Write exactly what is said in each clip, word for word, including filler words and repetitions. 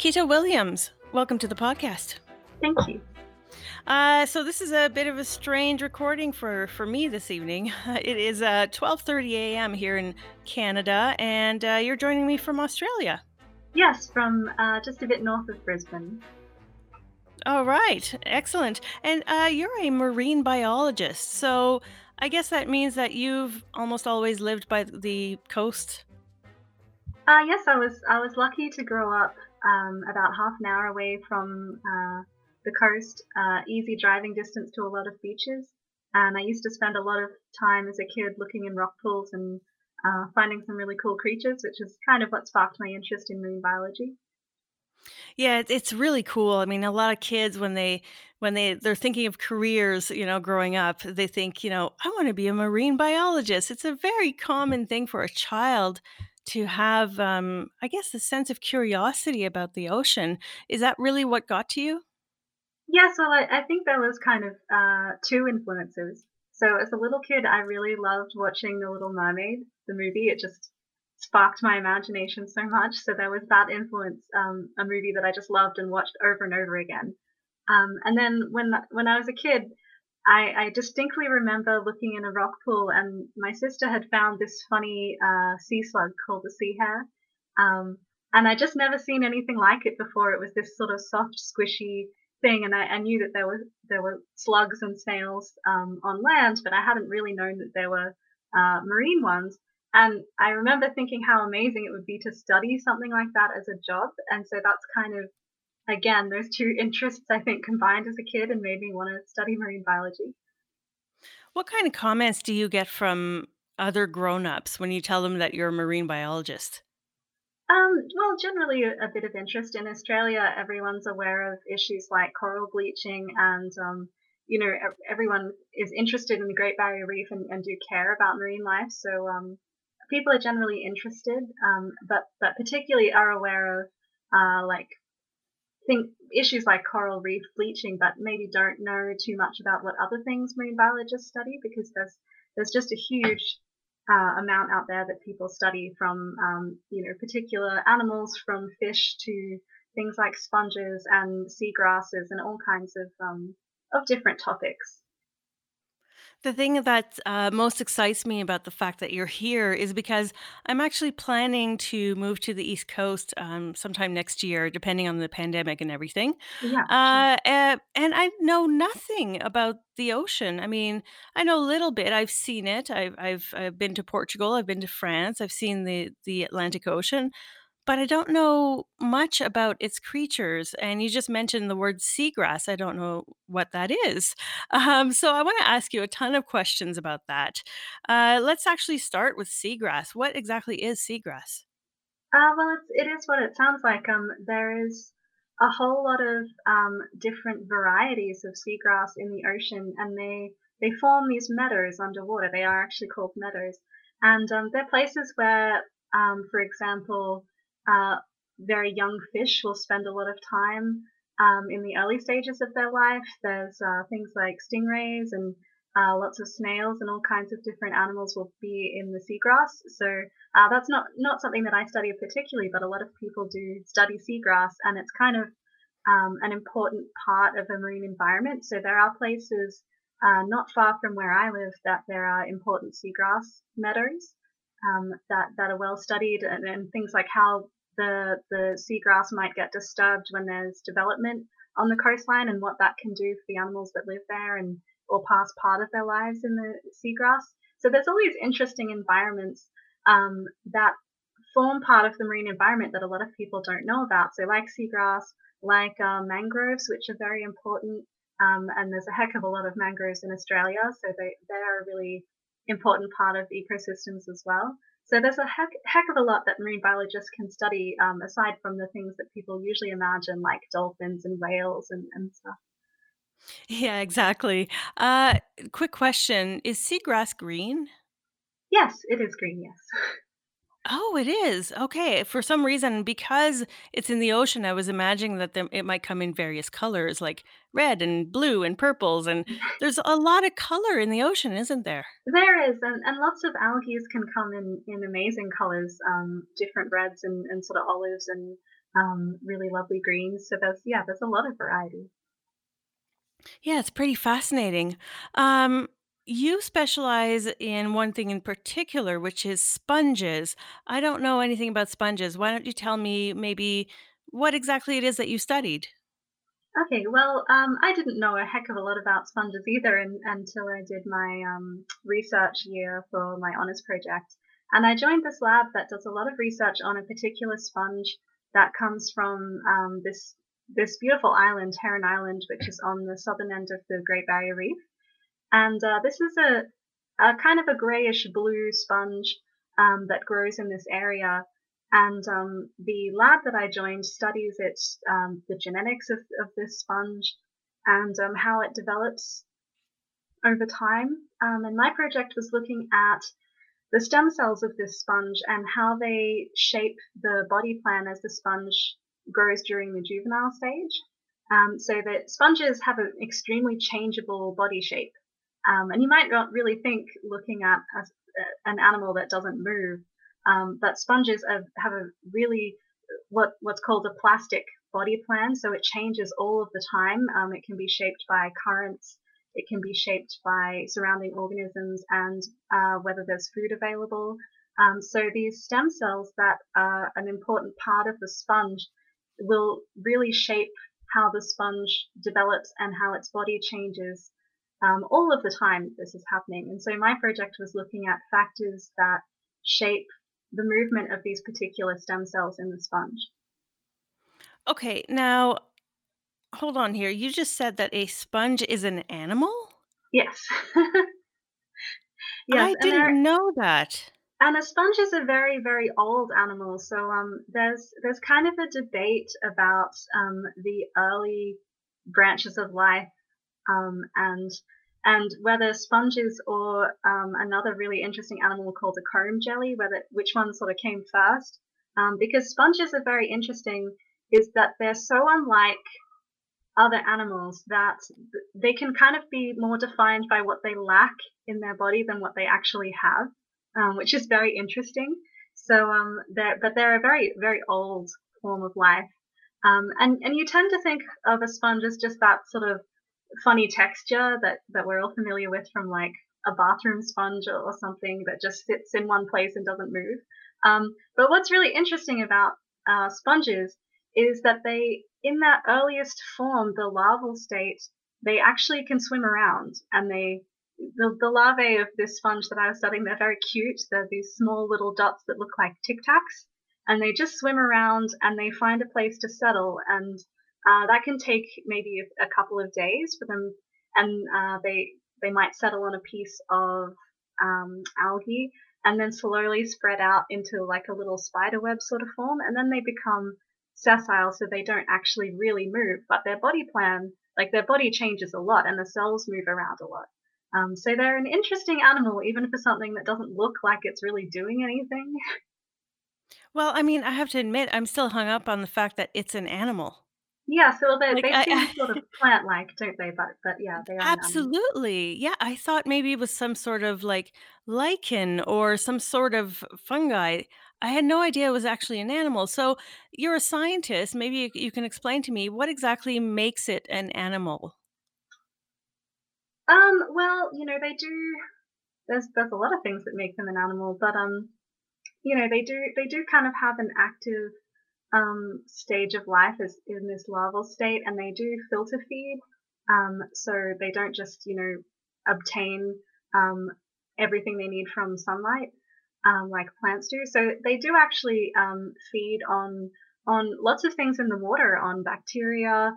Anita Williams, welcome to the podcast. Thank you. Uh, so this is a bit of a strange recording for, for me this evening. It is uh, twelve thirty a.m. here in Canada, and uh, you're joining me from Australia. Yes, from uh, just a bit north of Brisbane. All right, excellent. And uh, you're a marine biologist, so I guess that means that you've almost always lived by the coast. Uh, yes, I was. I was lucky to grow up um, about half an hour away from uh, the coast, uh, easy driving distance to a lot of beaches, and I used to spend a lot of time as a kid looking in rock pools and uh, finding some really cool creatures, which is kind of what sparked my interest in marine biology. Yeah, it's really cool. I mean, a lot of kids, when they when they they're thinking of careers, you know, growing up, they think, you know, I want to be a marine biologist. It's a very common thing for a child to have, um, I guess, a sense of curiosity about the ocean. Is that really what got to you? Yes, well, I, I think there was kind of uh, two influences. So as a little kid, I really loved watching The Little Mermaid, the movie. It just sparked my imagination so much. So there was that influence, um, a movie that I just loved and watched over and over again. Um, and then when when I was a kid, I, I distinctly remember looking in a rock pool, and my sister had found this funny uh, sea slug called the sea hare. Um, and I'd just never seen anything like it before. It was this sort of soft, squishy thing, and I, I knew that there were there were slugs and snails um, on land, but I hadn't really known that there were uh, marine ones. And I remember thinking how amazing it would be to study something like that as a job. And so that's kind of, again, those two interests, I think, combined as a kid and made me want to study marine biology. What kind of comments do you get from other grown-ups when you tell them that you're a marine biologist? Um, well, generally a, a bit of interest. In Australia, everyone's aware of issues like coral bleaching and, um, you know, everyone is interested in the Great Barrier Reef and, and do care about marine life. So um, people are generally interested, um, but, but particularly are aware of uh, like, think issues like coral reef bleaching, but maybe don't know too much about what other things marine biologists study, because there's there's just a huge uh, amount out there that people study, from um, you know particular animals, from fish to things like sponges and seagrasses and all kinds of um, of different topics. The thing that uh, most excites me about the fact that you're here is because I'm actually planning to move to the East Coast um, sometime next year, depending on the pandemic and everything. Yeah, uh, sure. and, and I know nothing about the ocean. I mean, I know a little bit. I've seen it. I've I've, I've been to Portugal. I've been to France. I've seen the, the Atlantic Ocean. But I don't know much about its creatures. And you just mentioned the word seagrass. I don't know what that is. Um, so I want to ask you a ton of questions about that. Uh, let's actually start with seagrass. What exactly is seagrass? Uh, well, it's, it is what it sounds like. Um, there is a whole lot of um, different varieties of seagrass in the ocean, and they, they form these meadows underwater. They are actually called meadows. And um, they're places where, um, for example, Uh, very young fish will spend a lot of time um, in the early stages of their life. There's uh, things like stingrays and uh, lots of snails and all kinds of different animals will be in the seagrass. So uh, that's not, not something that I study particularly, but a lot of people do study seagrass, and it's kind of um, an important part of a marine environment. So there are places uh, not far from where I live that there are important seagrass meadows um, that, that are well studied, and, and things like how The, the seagrass might get disturbed when there's development on the coastline, and what that can do for the animals that live there and or pass part of their lives in the seagrass. So there's all these interesting environments um, that form part of the marine environment that a lot of people don't know about. So like seagrass, like uh, mangroves, which are very important, um, and there's a heck of a lot of mangroves in Australia, so they, they are a really important part of ecosystems as well. So there's a heck, heck of a lot that marine biologists can study, um, aside from the things that people usually imagine, like dolphins and whales and, and stuff. Yeah, exactly. Uh, quick question. Is seagrass green? Yes, it is green, yes. Oh, it is. Okay. For some reason, because it's in the ocean, I was imagining that there, it might come in various colors, like red and blue and purples. And there's a lot of color in the ocean, isn't there? There is. And, and lots of algae can come in, in amazing colors, um, different reds and, and sort of olives and um, really lovely greens. So that's, yeah, that's a lot of variety. Yeah, it's pretty fascinating. Um, you specialize in one thing in particular, which is sponges. I don't know anything about sponges. Why don't you tell me maybe what exactly it is that you studied? Okay, well, um, I didn't know a heck of a lot about sponges either in, until I did my um, research year for my honours project. And I joined this lab that does a lot of research on a particular sponge that comes from um, this this beautiful island, Heron Island, which is on the southern end of the Great Barrier Reef. And uh, this is a, a kind of a grayish-blue sponge um, that grows in this area. And um, the lab that I joined studies it, um, the genetics of, of this sponge and um, how it develops over time. Um, and my project was looking at the stem cells of this sponge and how they shape the body plan as the sponge grows during the juvenile stage. Um, so that sponges have an extremely changeable body shape. Um, and you might not really think, looking at a, an animal that doesn't move, Um, but sponges have, have a really what what's called a plastic body plan, so it changes all of the time. Um, it can be shaped by currents, it can be shaped by surrounding organisms, and uh, whether there's food available. Um, so these stem cells that are an important part of the sponge will really shape how the sponge develops and how its body changes um, all of the time. This is happening, and so my project was looking at factors that shape the movement of these particular stem cells in the sponge. Okay, now hold on here. You just said that a sponge is an animal? Yes. Yes, I didn't are, know that. And a sponge is a very, very old animal. So um, there's there's kind of a debate about um, the early branches of life um, and and whether sponges or um, another really interesting animal called a comb jelly, whether which one sort of came first, um, because sponges are very interesting is that they're so unlike other animals that they can kind of be more defined by what they lack in their body than what they actually have, um, which is very interesting. So, um, they're, but they're a very, very old form of life. Um, and, and you tend to think of a sponge as just that sort of funny texture that that we're all familiar with from like a bathroom sponge or, or something that just sits in one place and doesn't move. Um, but what's really interesting about uh, sponges is that they, in their earliest form, the larval state, they actually can swim around, and they the, the larvae of this sponge that I was studying, they're very cute. They're these small little dots that look like Tic Tacs, and they just swim around and they find a place to settle. And Uh, that can take maybe a, a couple of days for them, and uh, they they might settle on a piece of um, algae and then slowly spread out into like a little spider web sort of form, and then they become sessile, so they don't actually really move, but their body plan, like their body changes a lot, and the cells move around a lot. Um, so they're an interesting animal, even for something that doesn't look like it's really doing anything. Well, I mean, I have to admit, I'm still hung up on the fact that it's an animal. Yeah, so they, like, they seem I, I, sort of plant-like, don't they? But but yeah, they are. Absolutely. Yeah, I thought maybe it was some sort of like lichen or some sort of fungi. I had no idea it was actually an animal. So you're a scientist. Maybe you, you can explain to me what exactly makes it an animal. Um. Well, you know, they do. There's there's a lot of things that make them an animal, but um, you know, they do they do kind of have an active um stage of life is in this larval state, and they do filter feed, um so they don't just you know obtain um everything they need from sunlight um like plants do. So they do actually um feed on on lots of things in the water, on bacteria,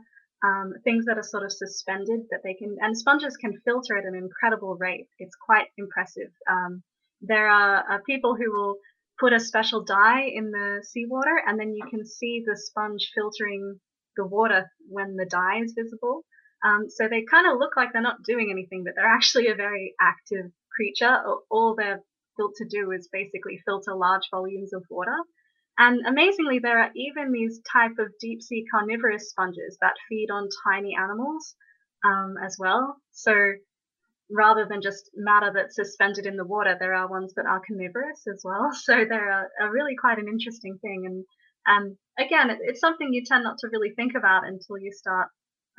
um things that are sort of suspended that they can, and sponges can filter at an incredible rate. It's quite impressive. Um there are uh, people who will put a special dye in the seawater, and then you can see the sponge filtering the water when the dye is visible. Um, so they kind of look like they're not doing anything, but they're actually a very active creature. All they're built to do is basically filter large volumes of water. And amazingly, there are even these type of deep sea carnivorous sponges that feed on tiny animals um, as well. So rather than just matter that's suspended in the water, there are ones that are carnivorous as well. So they're a, a really quite an interesting thing. And And again, it, it's something you tend not to really think about until you start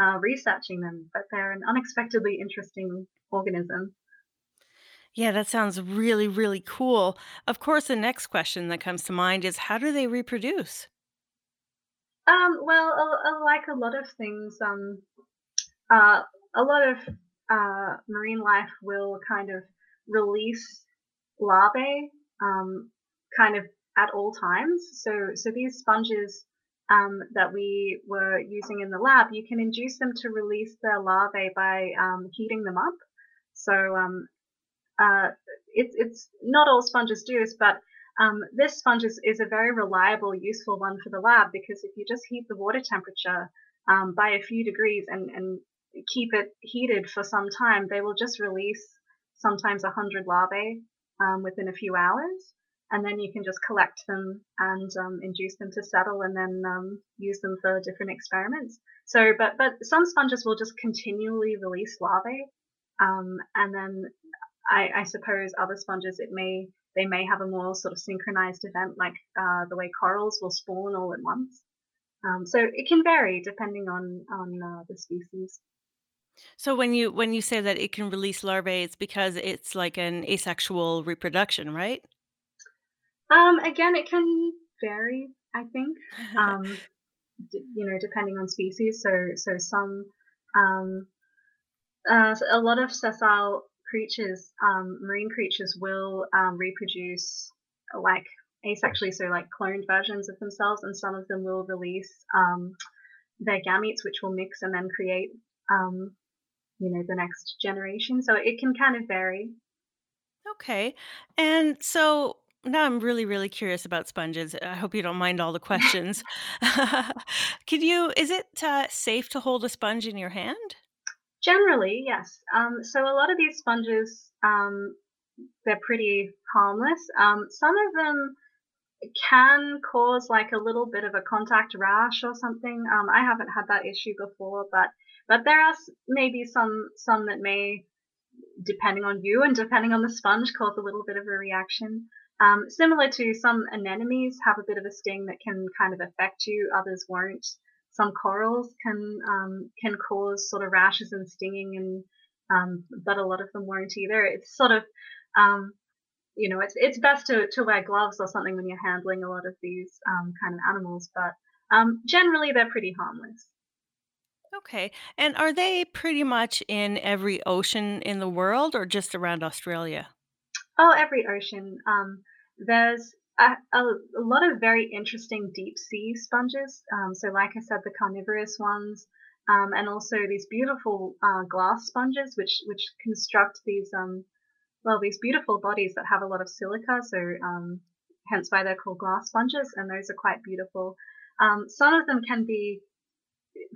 uh, researching them, but they're an unexpectedly interesting organism. Yeah, that sounds really, really cool. Of course, the next question that comes to mind is, how do they reproduce? Um, well, uh, uh, like a lot of things, um, uh, a lot of uh, marine life will kind of release larvae um, kind of at all times. So, so these sponges um, that we were using in the lab, you can induce them to release their larvae by um, heating them up. So, um, Uh, it's it's not all sponges do this, but um, this sponge is, is a very reliable, useful one for the lab, because if you just heat the water temperature um, by a few degrees and, and keep it heated for some time, they will just release sometimes one hundred larvae um, within a few hours, and then you can just collect them and um, induce them to settle, and then um, use them for different experiments. So, but but some sponges will just continually release larvae, um, and then I, I suppose other sponges, it may they may have a more sort of synchronized event, like uh, the way corals will spawn all at once. Um, so it can vary depending on on uh, the species. So when you when you say that it can release larvae, it's because it's like an asexual reproduction, right? Um, again, it can vary, I think. Um, d- you know, depending on species. So so some um, uh, a lot of sessile creatures, um, marine creatures will um, reproduce like asexually, so like cloned versions of themselves, and some of them will release um, their gametes, which will mix and then create, um, you know, the next generation. So it can kind of vary. Okay. And so now I'm really, really curious about sponges. I hope you don't mind all the questions. Can you, is it uh, safe to hold a sponge in your hand? Generally, yes. Um, so a lot of these sponges, um, they're pretty harmless. Um, some of them can cause like a little bit of a contact rash or something. Um, I haven't had that issue before, but but there are maybe some some that may, depending on you and depending on the sponge, cause a little bit of a reaction. Um, similar to some anemones have a bit of a sting that can kind of affect you. Others won't. Some corals can um, can cause sort of rashes and stinging, and um, but a lot of them won't either. It's sort of, um, you know, it's it's best to, to wear gloves or something when you're handling a lot of these um, kind of animals, but um, generally they're pretty harmless. Okay. And are they pretty much in every ocean in the world, or just around Australia? Oh, every ocean. Um, there's A, a, a lot of very interesting deep sea sponges. Um, so like I said, the carnivorous ones, um, and also these beautiful uh, glass sponges, which which construct these um well these beautiful bodies that have a lot of silica. So um, hence why they're called glass sponges, and those are quite beautiful. Um, some of them can be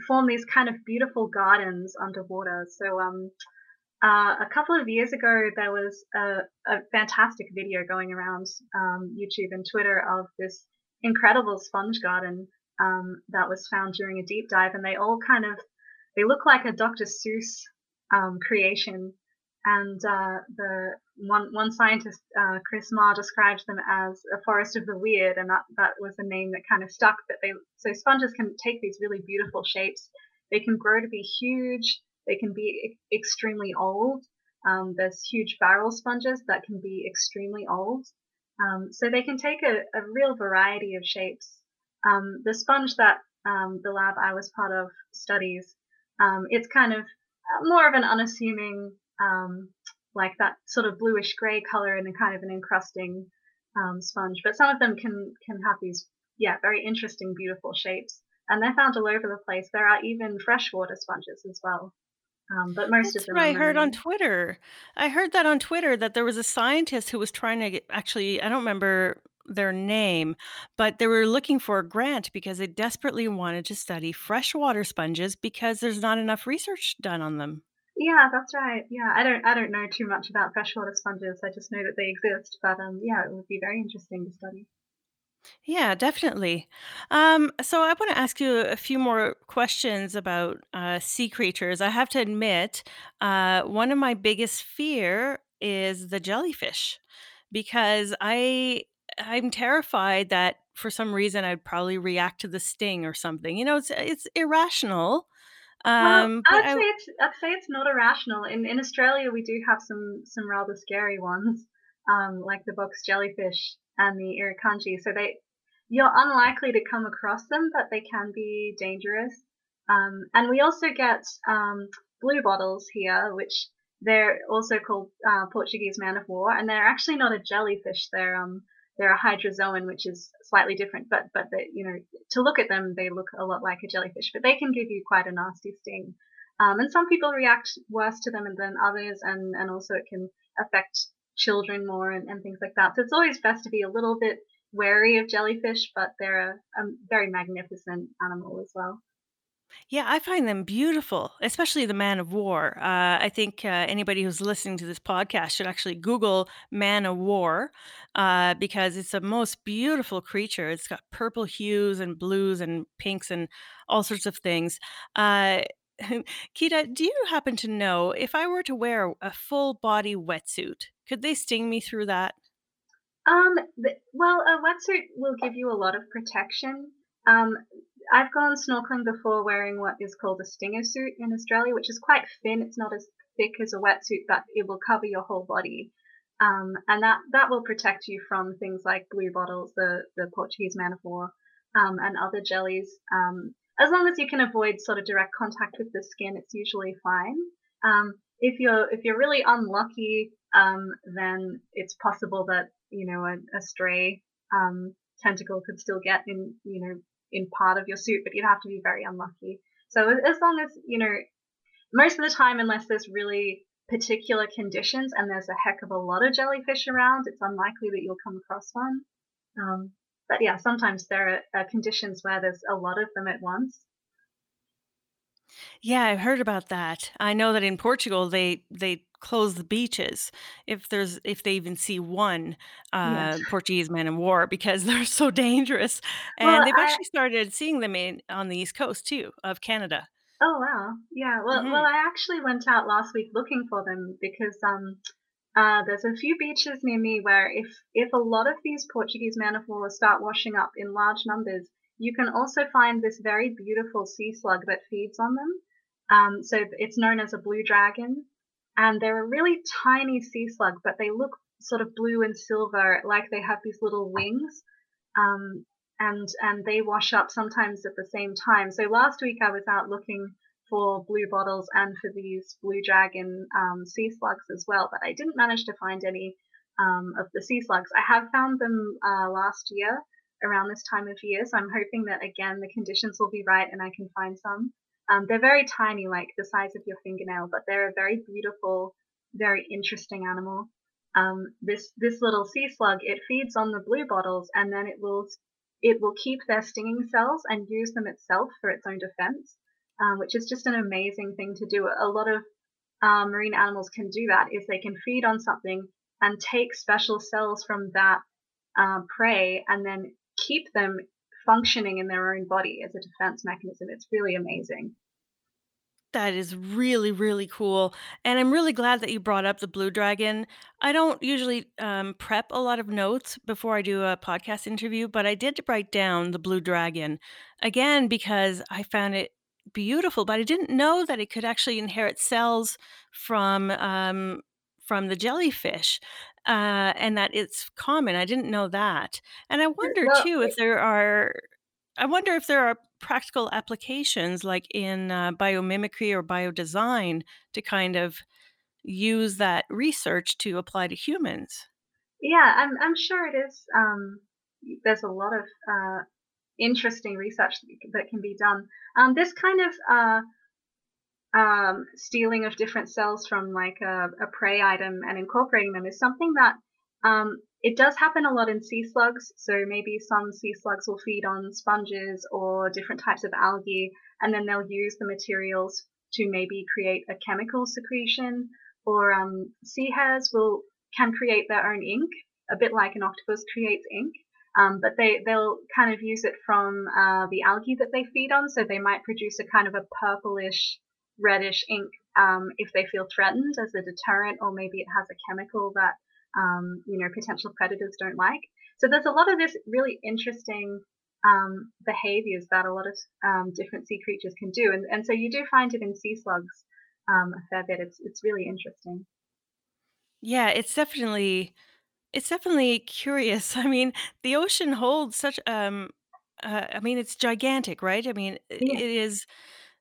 form these kind of beautiful gardens underwater. So um. Uh, a couple of years ago, there was a, a fantastic video going around um, YouTube and Twitter of this incredible sponge garden um, that was found during a deep dive, and they all kind of they look like a Doctor Seuss um, creation. And uh, the one one scientist, uh, Chris Marr, described them as a forest of the weird, and that that was a name that kind of stuck. But they so sponges can take these really beautiful shapes. They can grow to be huge. They can be extremely old. Um, there's huge barrel sponges that can be extremely old. Um, so they can take a, a real variety of shapes. Um, the sponge that um, the lab I was part of studies, um, it's kind of more of an unassuming, um, like that sort of bluish gray color and a kind of an encrusting um, sponge. But some of them can can have these, yeah, very interesting, beautiful shapes. And they're found all over the place. There are even freshwater sponges as well. Um, but most That's of them what I heard on Twitter. I heard that on Twitter that there was a scientist who was trying to get, actually, I don't remember their name, but they were looking for a grant because they desperately wanted to study freshwater sponges because there's not enough research done on them. Yeah, that's right. Yeah, I don't, I don't know too much about freshwater sponges. I just know that they exist. But um, yeah, it would be very interesting to study. Yeah, definitely. Um, so I want to ask you a few more questions about uh, sea creatures. I have to admit, uh, one of my biggest fear is the jellyfish, because I I'm terrified that for some reason I'd probably react to the sting or something. You know, it's it's irrational. Um, well, I'd, say I, it's, I'd say it's not irrational. In in Australia, we do have some some rather scary ones, um, like the box jellyfish and the irukandji. So they you're unlikely to come across them, but they can be dangerous. Um, and we also get um, blue bottles here, which they're also called uh, Portuguese man of war, and they're actually not a jellyfish. They're um they're a hydrozoan, which is slightly different, but but that you know to look at them they look a lot like a jellyfish, but they can give you quite a nasty sting. Um, and some people react worse to them than others, and and also it can affect children more and, and things like that. So it's always best to be a little bit wary of jellyfish, but they're a, a very magnificent animal as well. Yeah, I find them beautiful, especially the man of war. Uh, I think uh, anybody who's listening to this podcast should actually Google man of war uh, because it's the most beautiful creature. It's got purple hues and blues and pinks and all sorts of things. Uh, Kita, do you happen to know if I were to wear a full body wetsuit, could they sting me through that? Um, well, a wetsuit will give you a lot of protection. Um, I've gone snorkeling before wearing what is called a stinger suit in Australia, which is quite thin. It's not as thick as a wetsuit, but it will cover your whole body. Um, and that, that will protect you from things like blue bottles, the, the Portuguese man of war, um, and other jellies. Um, as long as you can avoid sort of direct contact with the skin, it's usually fine. Um, if you're, if you're really unlucky, um, then it's possible that, you know, a, a stray, um, tentacle could still get in, you know, in part of your suit, but you'd have to be very unlucky. So as long as, you know, most of the time, unless there's really particular conditions and there's a heck of a lot of jellyfish around, it's unlikely that you'll come across one. Um, but yeah, sometimes there are, are conditions where there's a lot of them at once. Yeah, I've heard about that. I know that in Portugal, they they close the beaches if there's if they even see one uh, yes. Portuguese man of war because they're so dangerous. And well, they've I, actually started seeing them in on the east coast too of Canada. Oh wow! Yeah. Well, mm-hmm. well, I actually went out last week looking for them because um, uh, there's a few beaches near me where if if a lot of these Portuguese man of war start washing up in large numbers. You can also find this very beautiful sea slug that feeds on them. Um, so it's known as a blue dragon. And they're a really tiny sea slug, but they look sort of blue and silver, like they have these little wings. Um, and and they wash up sometimes at the same time. So last week I was out looking for blue bottles and for these blue dragon um, sea slugs as well, but I didn't manage to find any um, of the sea slugs. I have found them uh, last year. Around this time of year, so I'm hoping that again the conditions will be right and I can find some. Um, they're very tiny, like the size of your fingernail, but they're a very beautiful, very interesting animal. Um, this this little sea slug, it feeds on the blue bottles, and then it will it will keep their stinging cells and use them itself for its own defense, um, which is just an amazing thing to do. A lot of uh, marine animals can do that, is they can feed on something and take special cells from that uh, prey, and then keep them functioning in their own body as a defense mechanism. It's really amazing. That is really, really cool. And I'm really glad that you brought up the blue dragon. I don't usually um, prep a lot of notes before I do a podcast interview, but I did write down the blue dragon again because I found it beautiful, but I didn't know that it could actually inherit cells from um, from the jellyfish. Uh, and that it's common. I didn't know that. And I wonder well, too if there are, I wonder if there are practical applications like in uh, biomimicry or biodesign to kind of use that research to apply to humans. Yeah, I'm, I'm sure it is. Um, there's a lot of uh, interesting research that can be done. Um, this kind of uh, Um, stealing of different cells from like a, a prey item and incorporating them is something that um, it does happen a lot in sea slugs. So maybe some sea slugs will feed on sponges or different types of algae, and then they'll use the materials to maybe create a chemical secretion. Or um, sea hares will can create their own ink, a bit like an octopus creates ink. Um, but they, they'll kind of use it from uh, the algae that they feed on. So they might produce a kind of a purplish reddish ink um, if they feel threatened as a deterrent, or maybe it has a chemical that um, you know potential predators don't like. So there's a lot of this really interesting um, behaviors that a lot of um, different sea creatures can do. And, and so you do find it in sea slugs um, a fair bit. It's, it's really interesting. Yeah, it's definitely it's definitely curious. I mean, the ocean holds such um uh, I mean, it's gigantic, right? I mean, i- Yeah. it is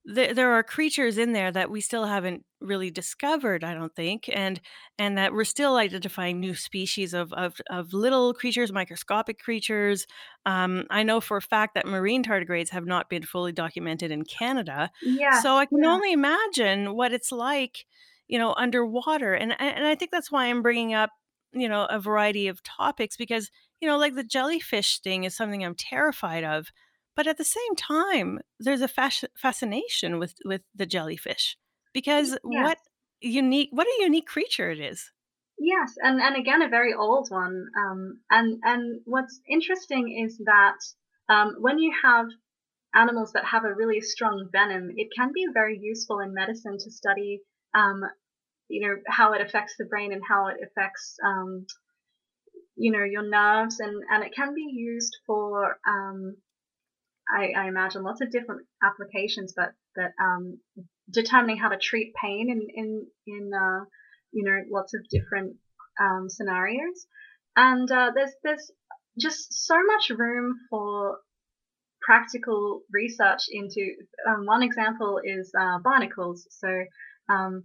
there, there are creatures in there that we still haven't really discovered, I don't think, and and that we're still identifying new species of of, of little creatures, microscopic creatures. Um, I know for a fact that marine tardigrades have not been fully documented in Canada, Yeah. so I can Yeah. only imagine what it's like, you know, underwater. And I- and I think that's why I'm bringing up, you know, a variety of topics because, you know, like the jellyfish thing is something I'm terrified of, but at the same time, there's a fasc- fascination with with the jellyfish because Yes. what unique what a unique creature it is. Yes, and, and again, a very old one. Um, and and what's interesting is that um, when you have animals that have a really strong venom, it can be very useful in medicine to study, um, you know, how it affects the brain and how it affects, um, you know, your nerves, and and it can be used for, um, I, I imagine, lots of different applications, but but um, determining how to treat pain in in in uh, you know lots of different um, scenarios, and uh, there's there's just so much room for practical research into. Um, one example is uh, barnacles. So, um,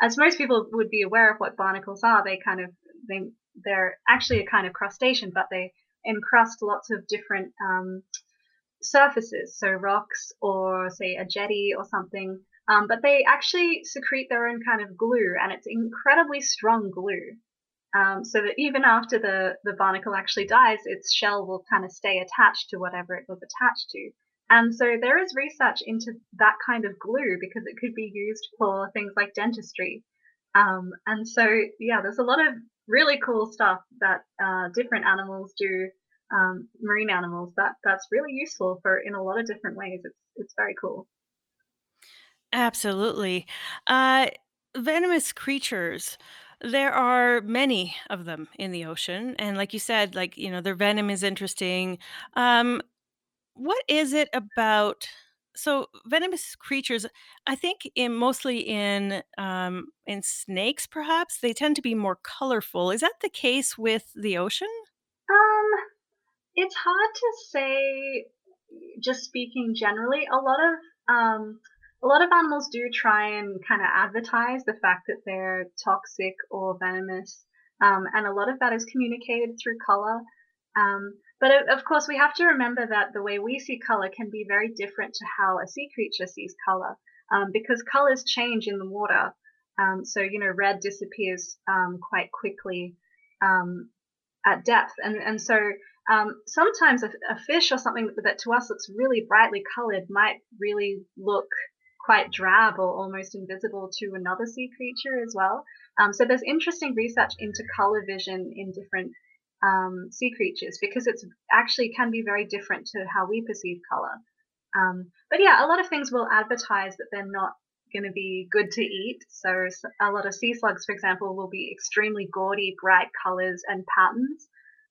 as most people would be aware of what barnacles are, they kind of they they're actually a kind of crustacean, but they encrust lots of different um, surfaces, so rocks or say a jetty or something. Um, but they actually secrete their own kind of glue, and it's incredibly strong glue. Um, so that even after the, the barnacle actually dies, its shell will kind of stay attached to whatever it was attached to. And so there is research into that kind of glue because it could be used for things like dentistry. Um, and so, yeah, there's a lot of really cool stuff that uh, different animals do, um, marine animals, that, that's really useful for in a lot of different ways. It's, it's very cool. Absolutely. Uh, venomous creatures. There are many of them in the ocean, and like you said, like you know, their venom is interesting. Um, what is it about so venomous creatures? I think in mostly in um in snakes, perhaps they tend to be more colorful. Is that the case with the ocean? Um, It's hard to say, just speaking generally. A lot of um, a lot of animals do try and kind of advertise the fact that they're toxic or venomous, um, and a lot of that is communicated through color, um, but o- of course we have to remember that the way we see color can be very different to how a sea creature sees color, um, because colors change in the water. Um, so you know red disappears um, quite quickly um, at depth, and and so um, sometimes a, a fish or something that to us looks really brightly colored might really look quite drab or almost invisible to another sea creature as well. Um, so there's interesting research into color vision in different um, sea creatures because it's actually can be very different to how we perceive color. Um, but yeah, a lot of things will advertise that they're not going to be good to eat. So s- a lot of sea slugs, for example, will be extremely gaudy, bright colors and patterns.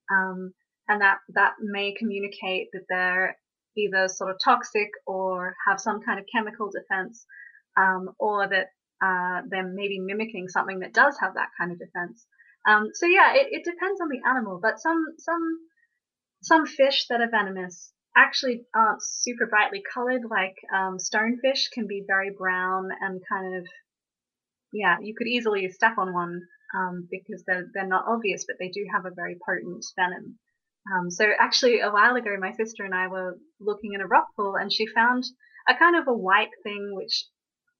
Um, and that that may communicate that they're either sort of toxic or have some kind of chemical defense, um, or that uh, they're maybe mimicking something that does have that kind of defense. Um, so yeah, it, it depends on the animal, but some some some fish that are venomous actually aren't super brightly colored. Like um, stonefish can be very brown and kind of yeah, you could easily step on one um, because they're they're not obvious, but they do have a very potent venom. Um, so actually, a while ago, my sister and I were looking in a rock pool, and she found a kind of a white thing which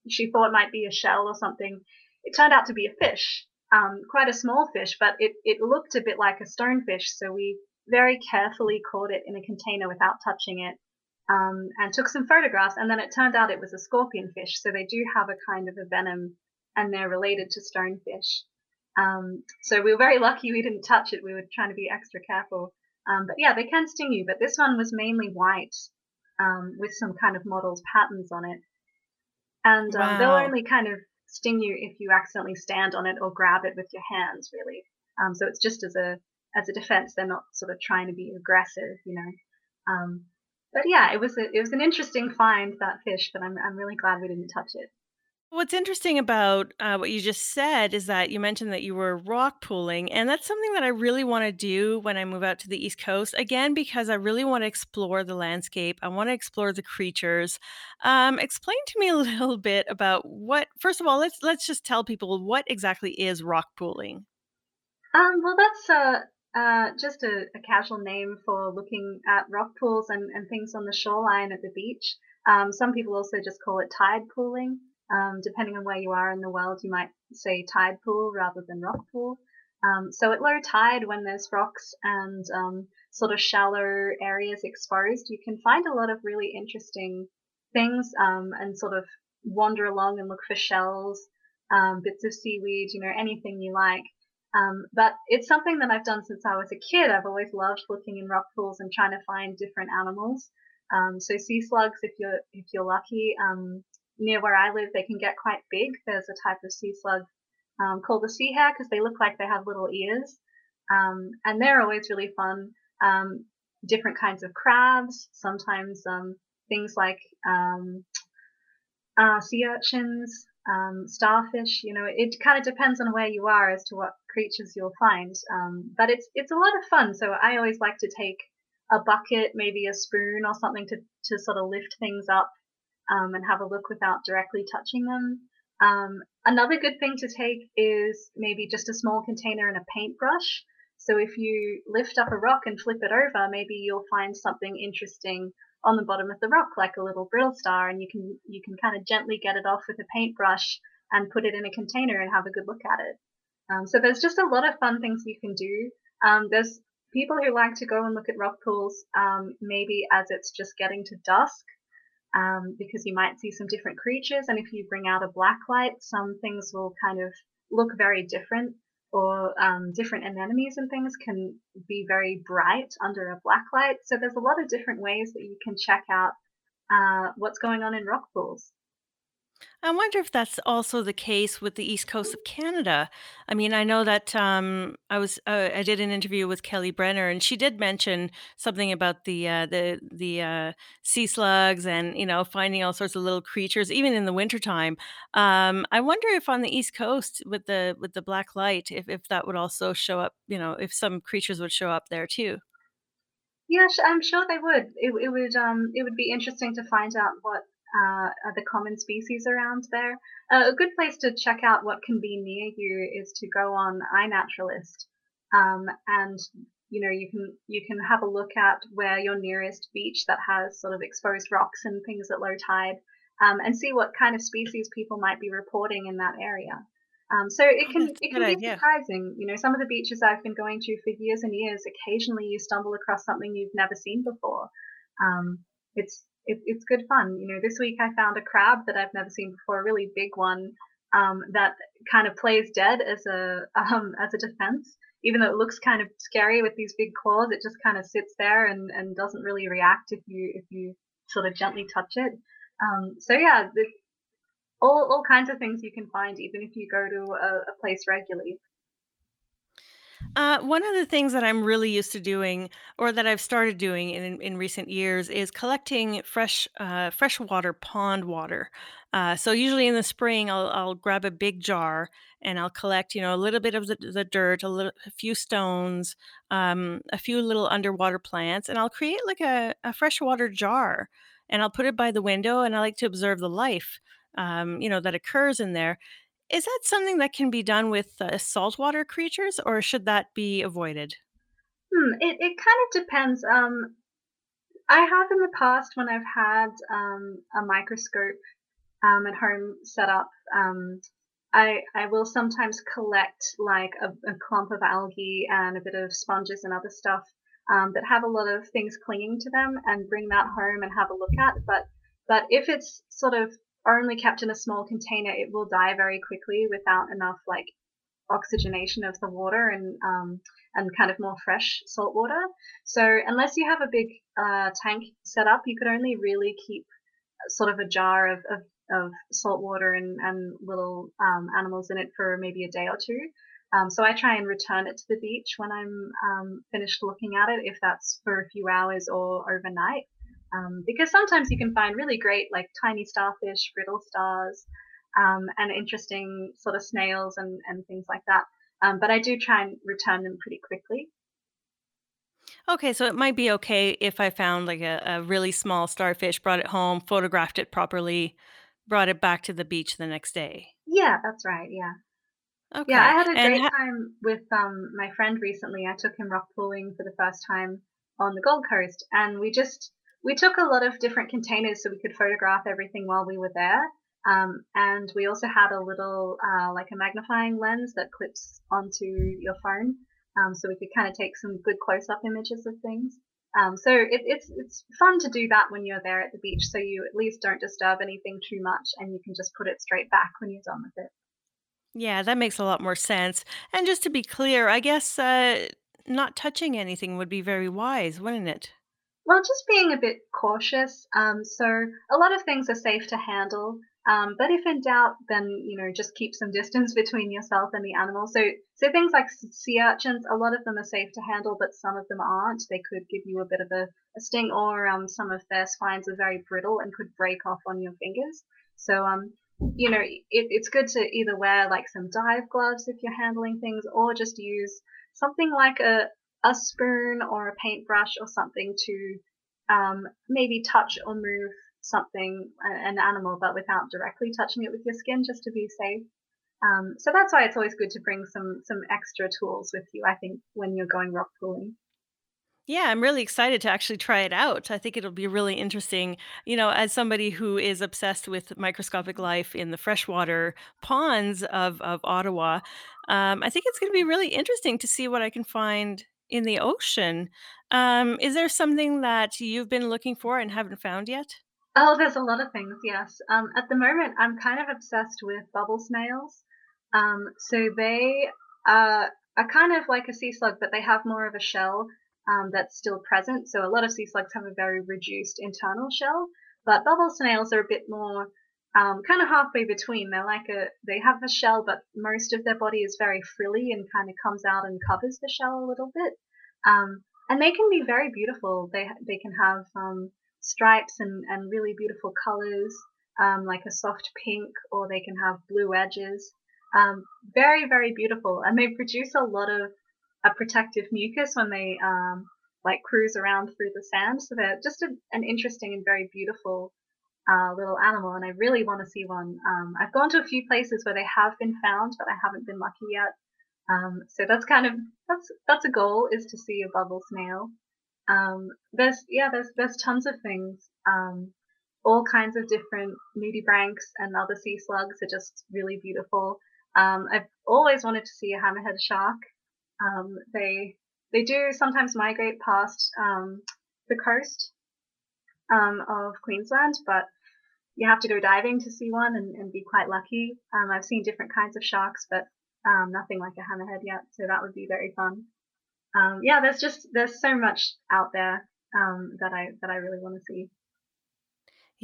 she thought might be a shell or something. It turned out to be a fish, um, quite a small fish, but it, it looked a bit like a stonefish. So we very carefully caught it in a container without touching it, um, and took some photographs. And then it turned out it was a scorpion fish. So they do have a kind of a venom, and they're related to stonefish. Um, so we were very lucky we didn't touch it. We were trying to be extra careful. Um, but yeah, they can sting you. But this one was mainly white, um, with some kind of mottled patterns on it, and um, they'll Wow. only kind of sting you if you accidentally stand on it or grab it with your hands, really. Um, so it's just as a as a defense. They're not sort of trying to be aggressive, you know. Um, but yeah, it was a, it was an interesting find, that fish, but I'm I'm really glad we didn't touch it. What's interesting about uh, what you just said is that you mentioned that you were rock pooling, and that's something that I really want to do when I move out to the East Coast, again, because I really want to explore the landscape. I want to explore the creatures. Um, explain to me a little bit about what, first of all, let's let's just tell people what exactly is rock pooling. Um, well, that's uh, uh, just a, a casual name for looking at rock pools and, and things on the shoreline at the beach. Um, some people also just call it tide pooling. Um, depending on where you are in the world, you might say tide pool rather than rock pool. Um, so at low tide, when there's rocks and um, sort of shallow areas exposed, you can find a lot of really interesting things um, and sort of wander along and look for shells, um, bits of seaweed, you know, anything you like. Um, but it's something that I've done since I was a kid. I've always loved looking in rock pools and trying to find different animals. Um, so sea slugs, if you're if you're lucky. Um, Near where I live, they can get quite big. There's a type of sea slug um, called the sea hare because they look like they have little ears. Um, and they're always really fun. Um, different kinds of crabs, sometimes um, things like um, uh, sea urchins, um, starfish. You know, it kind of depends on where you are as to what creatures you'll find. Um, but it's it's a lot of fun. So I always like to take a bucket, maybe a spoon or something to, to sort of lift things up. Um, and have a look without directly touching them. Um, another good thing to take is maybe just a small container and a paintbrush. So if you lift up a rock and flip it over, maybe you'll find something interesting on the bottom of the rock, like a little brittle star, and you can you can kind of gently get it off with a paintbrush and put it in a container and have a good look at it. Um, so there's just a lot of fun things you can do. Um, there's people who like to go and look at rock pools, um, maybe as it's just getting to dusk. Um, because you might see some different creatures, and if you bring out a black light, some things will kind of look very different, or um, different anemones and things can be very bright under a black light. So there's a lot of different ways that you can check out uh, what's going on in rock pools. I wonder if that's also the case with the East Coast of Canada. I mean, I know that um, I was uh, I did an interview with Kelly Brenner, and she did mention something about the uh, the the uh, sea slugs and, you know, finding all sorts of little creatures, even in the wintertime. Um, I wonder if on the East Coast with the with the black light, if, if that would also show up, you know, if some creatures would show up there too. Yeah, I'm sure they would. It, it would um, it would be interesting to find out what. Uh, are the common species around there. Uh, a good place to check out what can be near you is to go on iNaturalist, um, and you know you can you can have a look at where your nearest beach that has sort of exposed rocks and things at low tide, um, and see what kind of species people might be reporting in that area. Um, so it can oh, it can be idea. surprising. You know, some of the beaches I've been going to for years and years, occasionally you stumble across something you've never seen before. Um, it's It, it's good fun. You know, this week I found a crab that I've never seen before, a really big one um, that kind of plays dead as a um, as a defense. Even though it looks kind of scary with these big claws, it just kind of sits there and, and doesn't really react if you if you sort of gently touch it. Um, so yeah, all all kinds of things you can find, even if you go to a, a place regularly. Uh, one of the things that I'm really used to doing, or that I've started doing in, in recent years, is collecting fresh uh, freshwater pond water. Uh, so usually in the spring, I'll, I'll grab a big jar and I'll collect, you know, a little bit of the, the dirt, a, little, a few stones, um, a few little underwater plants, and I'll create like a, a freshwater jar, and I'll put it by the window, and I like to observe the life, um, you know, that occurs in there. Is that something that can be done with uh, saltwater creatures, or should that be avoided? Hmm, it, it kind of depends. Um, I have in the past, when I've had um, a microscope um, at home set up, um, I, I will sometimes collect like a, a clump of algae and a bit of sponges and other stuff um, that have a lot of things clinging to them, and bring that home and have a look at. But, but if it's sort of only kept in a small container, it will die very quickly without enough like oxygenation of the water and um and kind of more fresh salt water. So unless you have a big uh tank set up, you could only really keep sort of a jar of of, of salt water and, and little um animals in it for maybe a day or two. Um, so I try and return it to the beach when I'm um, finished looking at it, if that's for a few hours or overnight, um, because sometimes you can find really great like tiny starfish, brittle stars, um, and interesting sort of snails and, and things like that. Um, but I do try and return them pretty quickly. Okay, so it might be okay if I found like a, a really small starfish, brought it home, photographed it properly, brought it back to the beach the next day. Yeah, that's right. Yeah. Okay. Yeah, I had a and great ha- time with um, my friend recently. I took him rock pooling for the first time on the Gold Coast, and we just we took a lot of different containers so we could photograph everything while we were there. Um, and we also had a little uh, like a magnifying lens that clips onto your phone, um, so we could kind of take some good close-up images of things. Um, so it, it's it's fun to do that when you're there at the beach, so you at least don't disturb anything too much, and you can just put it straight back when you're done with it. Yeah, that makes a lot more sense. And just to be clear, I guess uh, not touching anything would be very wise, wouldn't it? Well, just being a bit cautious. Um, so a lot of things are safe to handle, um, but if in doubt, then, you know, just keep some distance between yourself and the animal. So, so things like sea urchins, a lot of them are safe to handle, but some of them aren't. They could give you a bit of a, a sting, or um, some of their spines are very brittle and could break off on your fingers. So, um. you know, it, it's good to either wear like some dive gloves if you're handling things, or just use something like a, a spoon or a paintbrush or something to um, maybe touch or move something, an animal, but without directly touching it with your skin, just to be safe. Um, so that's why it's always good to bring some some extra tools with you, I think, when you're going rock pooling. Yeah, I'm really excited to actually try it out. I think it'll be really interesting. You know, as somebody who is obsessed with microscopic life in the freshwater ponds of, of Ottawa, um, I think it's going to be really interesting to see what I can find in the ocean. Um, is there something that you've been looking for and haven't found yet? Oh, there's a lot of things, yes. Um, at the moment, I'm kind of obsessed with bubble snails. Um, so they uh, are kind of like a sea slug, but they have more of a shell Um, that's still present. So a lot of sea slugs have a very reduced internal shell, but bubble snails are a bit more um, kind of halfway between. They're like a, they have a shell, but most of their body is very frilly and kind of comes out and covers the shell a little bit. Um, and they can be very beautiful. They they can have um, stripes and, and really beautiful colors, um, like a soft pink, or they can have blue edges. Um, very, very beautiful. And they produce a lot of a protective mucus when they um, like cruise around through the sand. So they're just a, an interesting and very beautiful uh, little animal, and I really want to see one. Um, I've gone to a few places where they have been found, but I haven't been lucky yet. Um, so that's kind of that's that's a goal, is to see a bubble snail. Um, there's yeah, there's there's tons of things. Um, all kinds of different nudibranchs and other sea slugs are just really beautiful. Um, I've always wanted to see a hammerhead shark. Um, they they do sometimes migrate past um, the coast um, of Queensland, but you have to go diving to see one and, and be quite lucky. Um, I've seen different kinds of sharks, but um, nothing like a hammerhead yet, so that would be very fun. Um, yeah, there's just there's so much out there um, that I that I really want to see.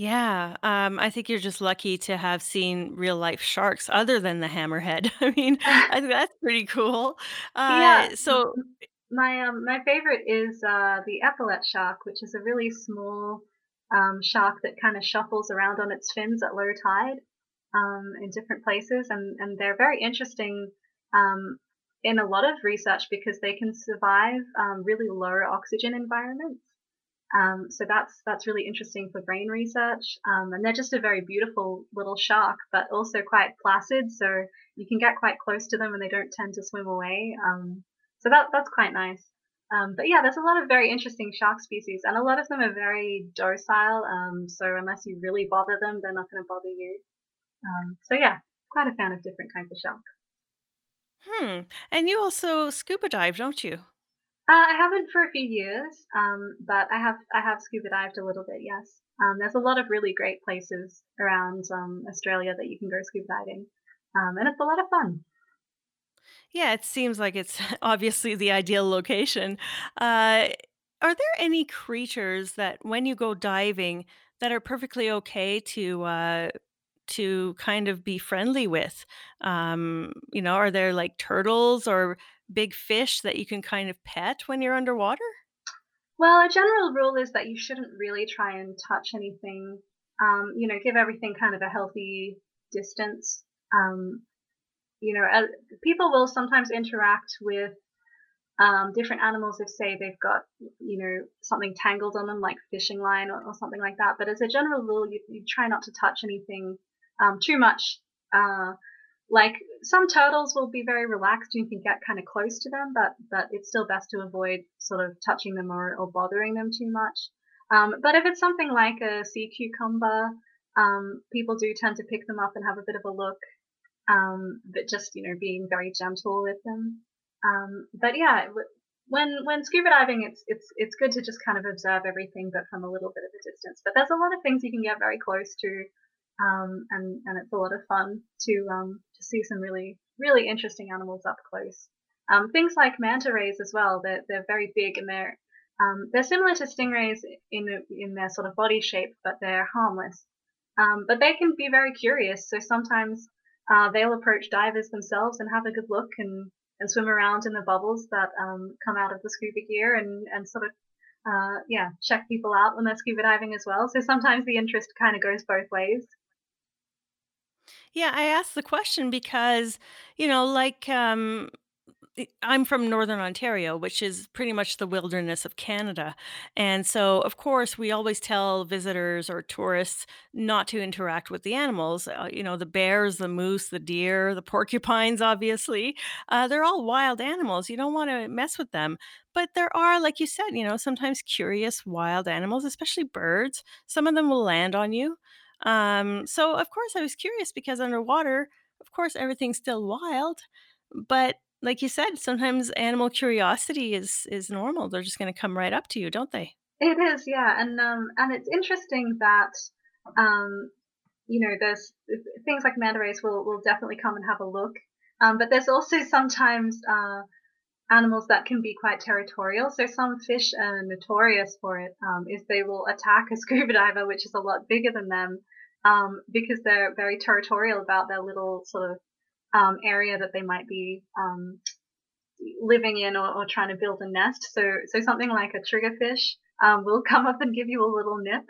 Yeah, um, I think you're just lucky to have seen real life sharks other than the hammerhead. I mean, I think that's pretty cool. Uh, yeah. So my um, my favorite is uh, the epaulet shark, which is a really small um, shark that kind of shuffles around on its fins at low tide um, in different places, and and they're very interesting um, in a lot of research because they can survive um, really low oxygen environments. Um, so that's that's really interesting for brain research, um, and they're just a very beautiful little shark, but also quite placid. So you can get quite close to them, and they don't tend to swim away. Um, so that that's quite nice. Um, but yeah, there's a lot of very interesting shark species, and a lot of them are very docile. Um, so unless you really bother them, they're not going to bother you. Um, so yeah, quite a fan of different kinds of sharks. Hmm. And you also scuba dive, don't you? Uh, I haven't for a few years, um, but I have I have scuba dived a little bit, yes. Um, there's a lot of really great places around um, Australia that you can go scuba diving, um, and it's a lot of fun. Yeah, it seems like it's obviously the ideal location. Uh, are there any creatures that, when you go diving, that are perfectly okay to uh, to kind of be friendly with? Um, you know, are there like turtles or big fish that you can kind of pet when you're underwater? Well, a general rule is that you shouldn't really try and touch anything. Um, you know, give everything kind of a healthy distance. Um, you know, uh, people will sometimes interact with um, different animals if, say, they've got, you know, something tangled on them, like fishing line or, or something like that. But as a general rule, you, you try not to touch anything um, too much. Uh, like some turtles will be very relaxed and you can get kind of close to them, but but it's still best to avoid sort of touching them or, or bothering them too much. Um, but if it's something like a sea cucumber, um, people do tend to pick them up and have a bit of a look, um, but just, you know, being very gentle with them. Um, but yeah, when when scuba diving, it's it's it's good to just kind of observe everything, but from a little bit of a distance. But there's a lot of things you can get very close to, um, and and it's a lot of fun to um, to see some really really interesting animals up close. Um, things like manta rays as well. They're they're very big and they're Um, they're similar to stingrays in in their sort of body shape, but they're harmless. Um, but they can be very curious, so sometimes uh, they'll approach divers themselves and have a good look and, and swim around in the bubbles that um, come out of the scuba gear and, and sort of, uh, yeah, check people out when they're scuba diving as well. So sometimes the interest kind of goes both ways. Yeah, I asked the question because, you know, like... Um... I'm from Northern Ontario, which is pretty much the wilderness of Canada. And so, of course, we always tell visitors or tourists not to interact with the animals. Uh, you know, the bears, the moose, the deer, the porcupines, obviously. Uh, they're all wild animals. You don't want to mess with them. But there are, like you said, you know, sometimes curious wild animals, especially birds. Some of them will land on you. Um, so, of course, I was curious because underwater, of course, everything's still wild. But like you said, sometimes animal curiosity is is normal. They're just going to come right up to you, don't they? It is, yeah. And um, and it's interesting that, um, you know, there's things like manta rays will, will definitely come and have a look. Um, but there's also sometimes uh, animals that can be quite territorial. So some fish are notorious for it, um, is they will attack a scuba diver, which is a lot bigger than them, um, because they're very territorial about their little sort of Um, area that they might be um, living in or, or trying to build a nest. So, so something like a triggerfish um, will come up and give you a little nip.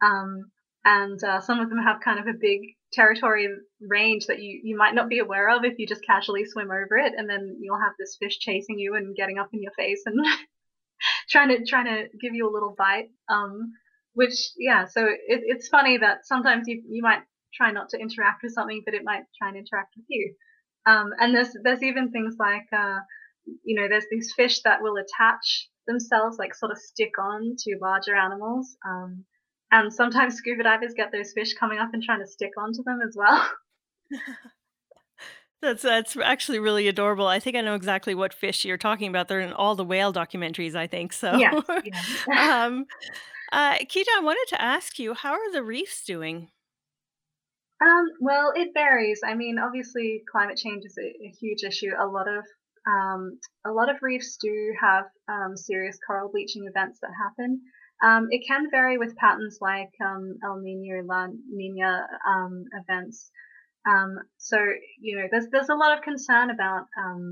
Um, and uh, some of them have kind of a big territory range that you, you might not be aware of if you just casually swim over it. And then you'll have this fish chasing you and getting up in your face and trying to trying to give you a little bite. Um, which, yeah, so it, it's funny that sometimes you you might try not to interact with something, but it might try and interact with you. Um, and there's there's even things like, uh, you know, there's these fish that will attach themselves, like sort of stick on to larger animals. Um, and sometimes scuba divers get those fish coming up and trying to stick onto them as well. That's that's actually really adorable. I think I know exactly what fish you're talking about. They're in all the whale documentaries, I think. So, yeah. yeah. um, uh, Keita, I wanted to ask you, how are the reefs doing? Um, well, it varies. I mean, obviously, climate change is a, a huge issue. A lot of um, a lot of reefs do have um, serious coral bleaching events that happen. Um, it can vary with patterns like um, El Niño, La Niña um, events. Um, so, you know, there's there's a lot of concern about um,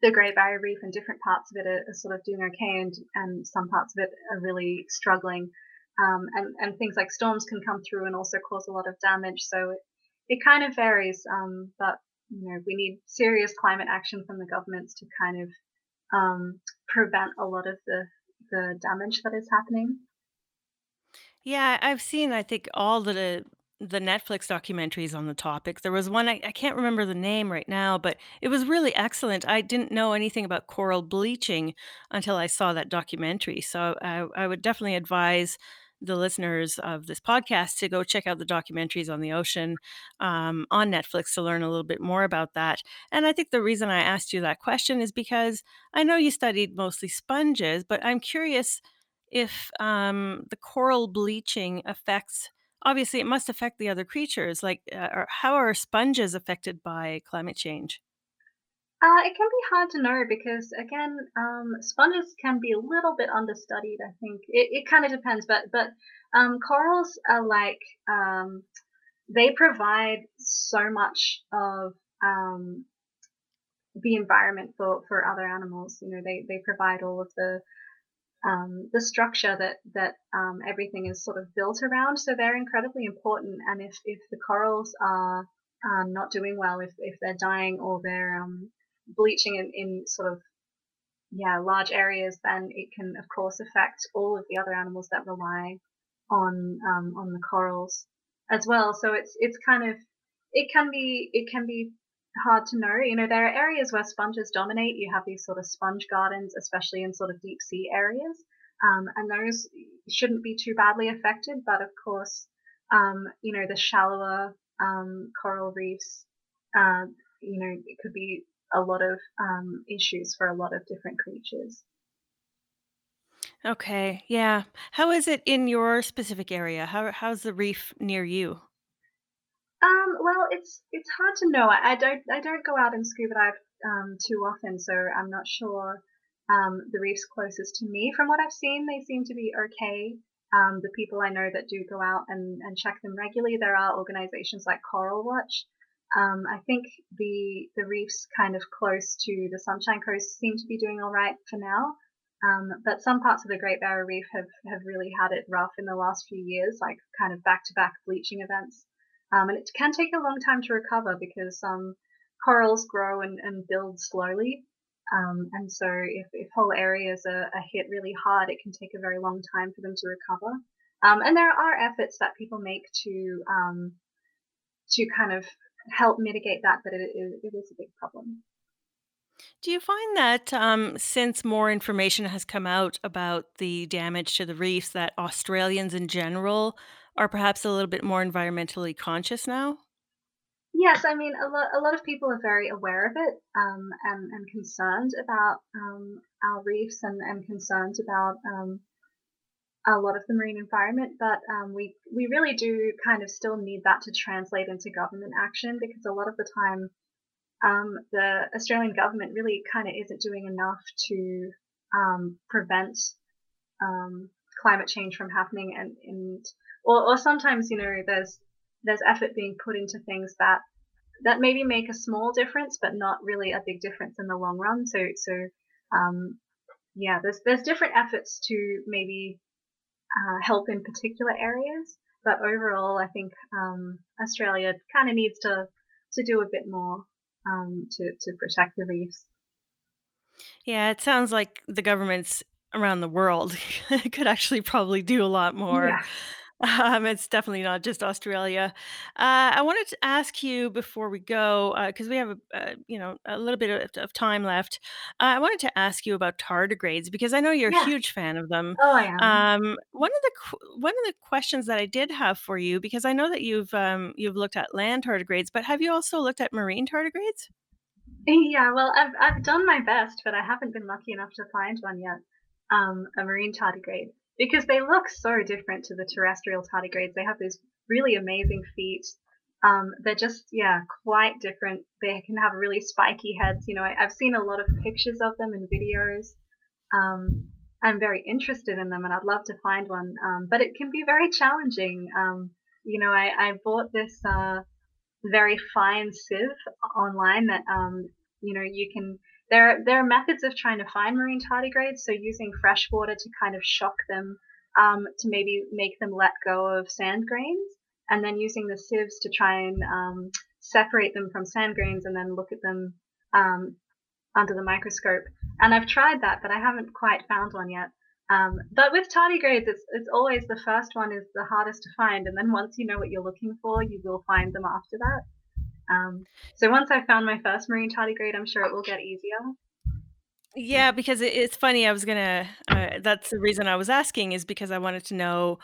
the Great Barrier Reef, and different parts of it are, are sort of doing okay, and and some parts of it are really struggling. Um, and, and things like storms can come through and also cause a lot of damage. So it, it kind of varies. Um, but, you know, we need serious climate action from the governments to kind of um, prevent a lot of the, the damage that is happening. Yeah, I've seen, I think, all the the Netflix documentaries on the topic. There was one, I, I can't remember the name right now, but it was really excellent. I didn't know anything about coral bleaching until I saw that documentary. So I, I would definitely advise the listeners of this podcast to go check out the documentaries on the ocean um, on Netflix to learn a little bit more about that. And I think the reason I asked you that question is because I know you studied mostly sponges, but I'm curious if um, the coral bleaching affects, obviously it must affect the other creatures. Like uh, or how are sponges affected by climate change? Uh, it can be hard to know because, again, um, sponges can be a little bit understudied, I think. It, it kind of depends, but but um, corals are like um, they provide so much of um, the environment for, for other animals. You know, they, they provide all of the um, the structure that that um, everything is sort of built around. So they're incredibly important. And if, if the corals are um, not doing well, if, if they're dying or they're um, bleaching in, in sort of yeah large areas, then it can of course affect all of the other animals that rely on um, on the corals as well. So it's it's kind of it can be it can be hard to know. You know, there are areas where sponges dominate. You have these sort of sponge gardens, especially in sort of deep sea areas, um, and those shouldn't be too badly affected. But of course, um, you know, the shallower um, coral reefs, uh, you know, it could be a lot of um, issues for a lot of different creatures. Okay, yeah. How is it in your specific area? How how's the reef near you? Um, well, it's it's hard to know. I, I don't I don't go out and scuba dive um, too often, so I'm not sure um, the reefs closest to me. From what I've seen, they seem to be okay. Um, the people I know that do go out and, and check them regularly, there are organizations like Coral Watch. Um, I think the the reefs kind of close to the Sunshine Coast seem to be doing all right for now, um, but some parts of the Great Barrier Reef have, have really had it rough in the last few years, like kind of back-to-back bleaching events, um, and it can take a long time to recover because um, corals grow and, and build slowly, um, and so if, if whole areas are, are hit really hard, it can take a very long time for them to recover, um, and there are efforts that people make to um, to kind of help mitigate that, but it is, it is a big problem. Do you find that um, since more information has come out about the damage to the reefs, that Australians in general are perhaps a little bit more environmentally conscious now? Yes, I mean, a lot, a lot of people are very aware of it um, and, and concerned about um, our reefs and, and concerned about um, a lot of the marine environment, but um, we, we really do kind of still need that to translate into government action, because a lot of the time um, the Australian government really kind of isn't doing enough to um, prevent um, climate change from happening, and, and or, or sometimes, you know, there's there's effort being put into things that that maybe make a small difference but not really a big difference in the long run. So so um, yeah, there's there's different efforts to maybe Uh, help in particular areas, but overall I think um, Australia kind of needs to to do a bit more um, to, to protect the reefs. Yeah, it sounds like the governments around the world could actually probably do a lot more. Yeah. Um, it's definitely not just Australia. Uh, I wanted to ask you before we go, because uh, we have a, a you know a little bit of, of time left. Uh, I wanted to ask you about tardigrades, because I know you're yeah. a huge fan of them. Oh, I am. Um, one of the one of the questions that I did have for you, because I know that you've um, you've looked at land tardigrades, but have you also looked at marine tardigrades? Yeah, well, I've I've done my best, but I haven't been lucky enough to find one yet. Um, a marine tardigrade. Because they look so different to the terrestrial tardigrades. They have these really amazing feet. Um, they're just, yeah, quite different. They can have really spiky heads. You know, I, I've seen a lot of pictures of them and videos. Um, I'm very interested in them and I'd love to find one. Um, but it can be very challenging. Um, you know, I, I bought this uh, very fine sieve online that, um, you know, you can... There are, there are methods of trying to find marine tardigrades, so using fresh water to kind of shock them um, to maybe make them let go of sand grains, and then using the sieves to try and um, separate them from sand grains and then look at them um, under the microscope. And I've tried that, but I haven't quite found one yet. Um, but with tardigrades, it's, it's always the first one is the hardest to find, and then once you know what you're looking for, you will find them after that. Um, so once I found my first marine tardigrade, I'm sure it will get easier. Yeah, because it, it's funny. I was gonna. Uh, that's the reason I was asking, is because I wanted to know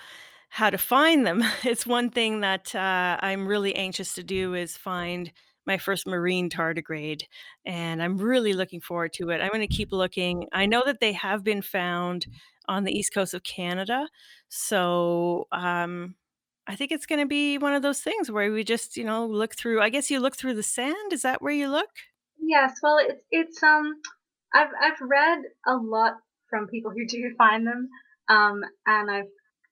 how to find them. It's one thing that uh, I'm really anxious to do, is find my first marine tardigrade, and I'm really looking forward to it. I'm going to keep looking. I know that they have been found on the east coast of Canada, so. Um, I think it's going to be one of those things where we just, you know, look through, I guess you look through the sand. Is that where you look? Yes. Well, it's, it's, um, I've, I've read a lot from people who do find them. Um, and I've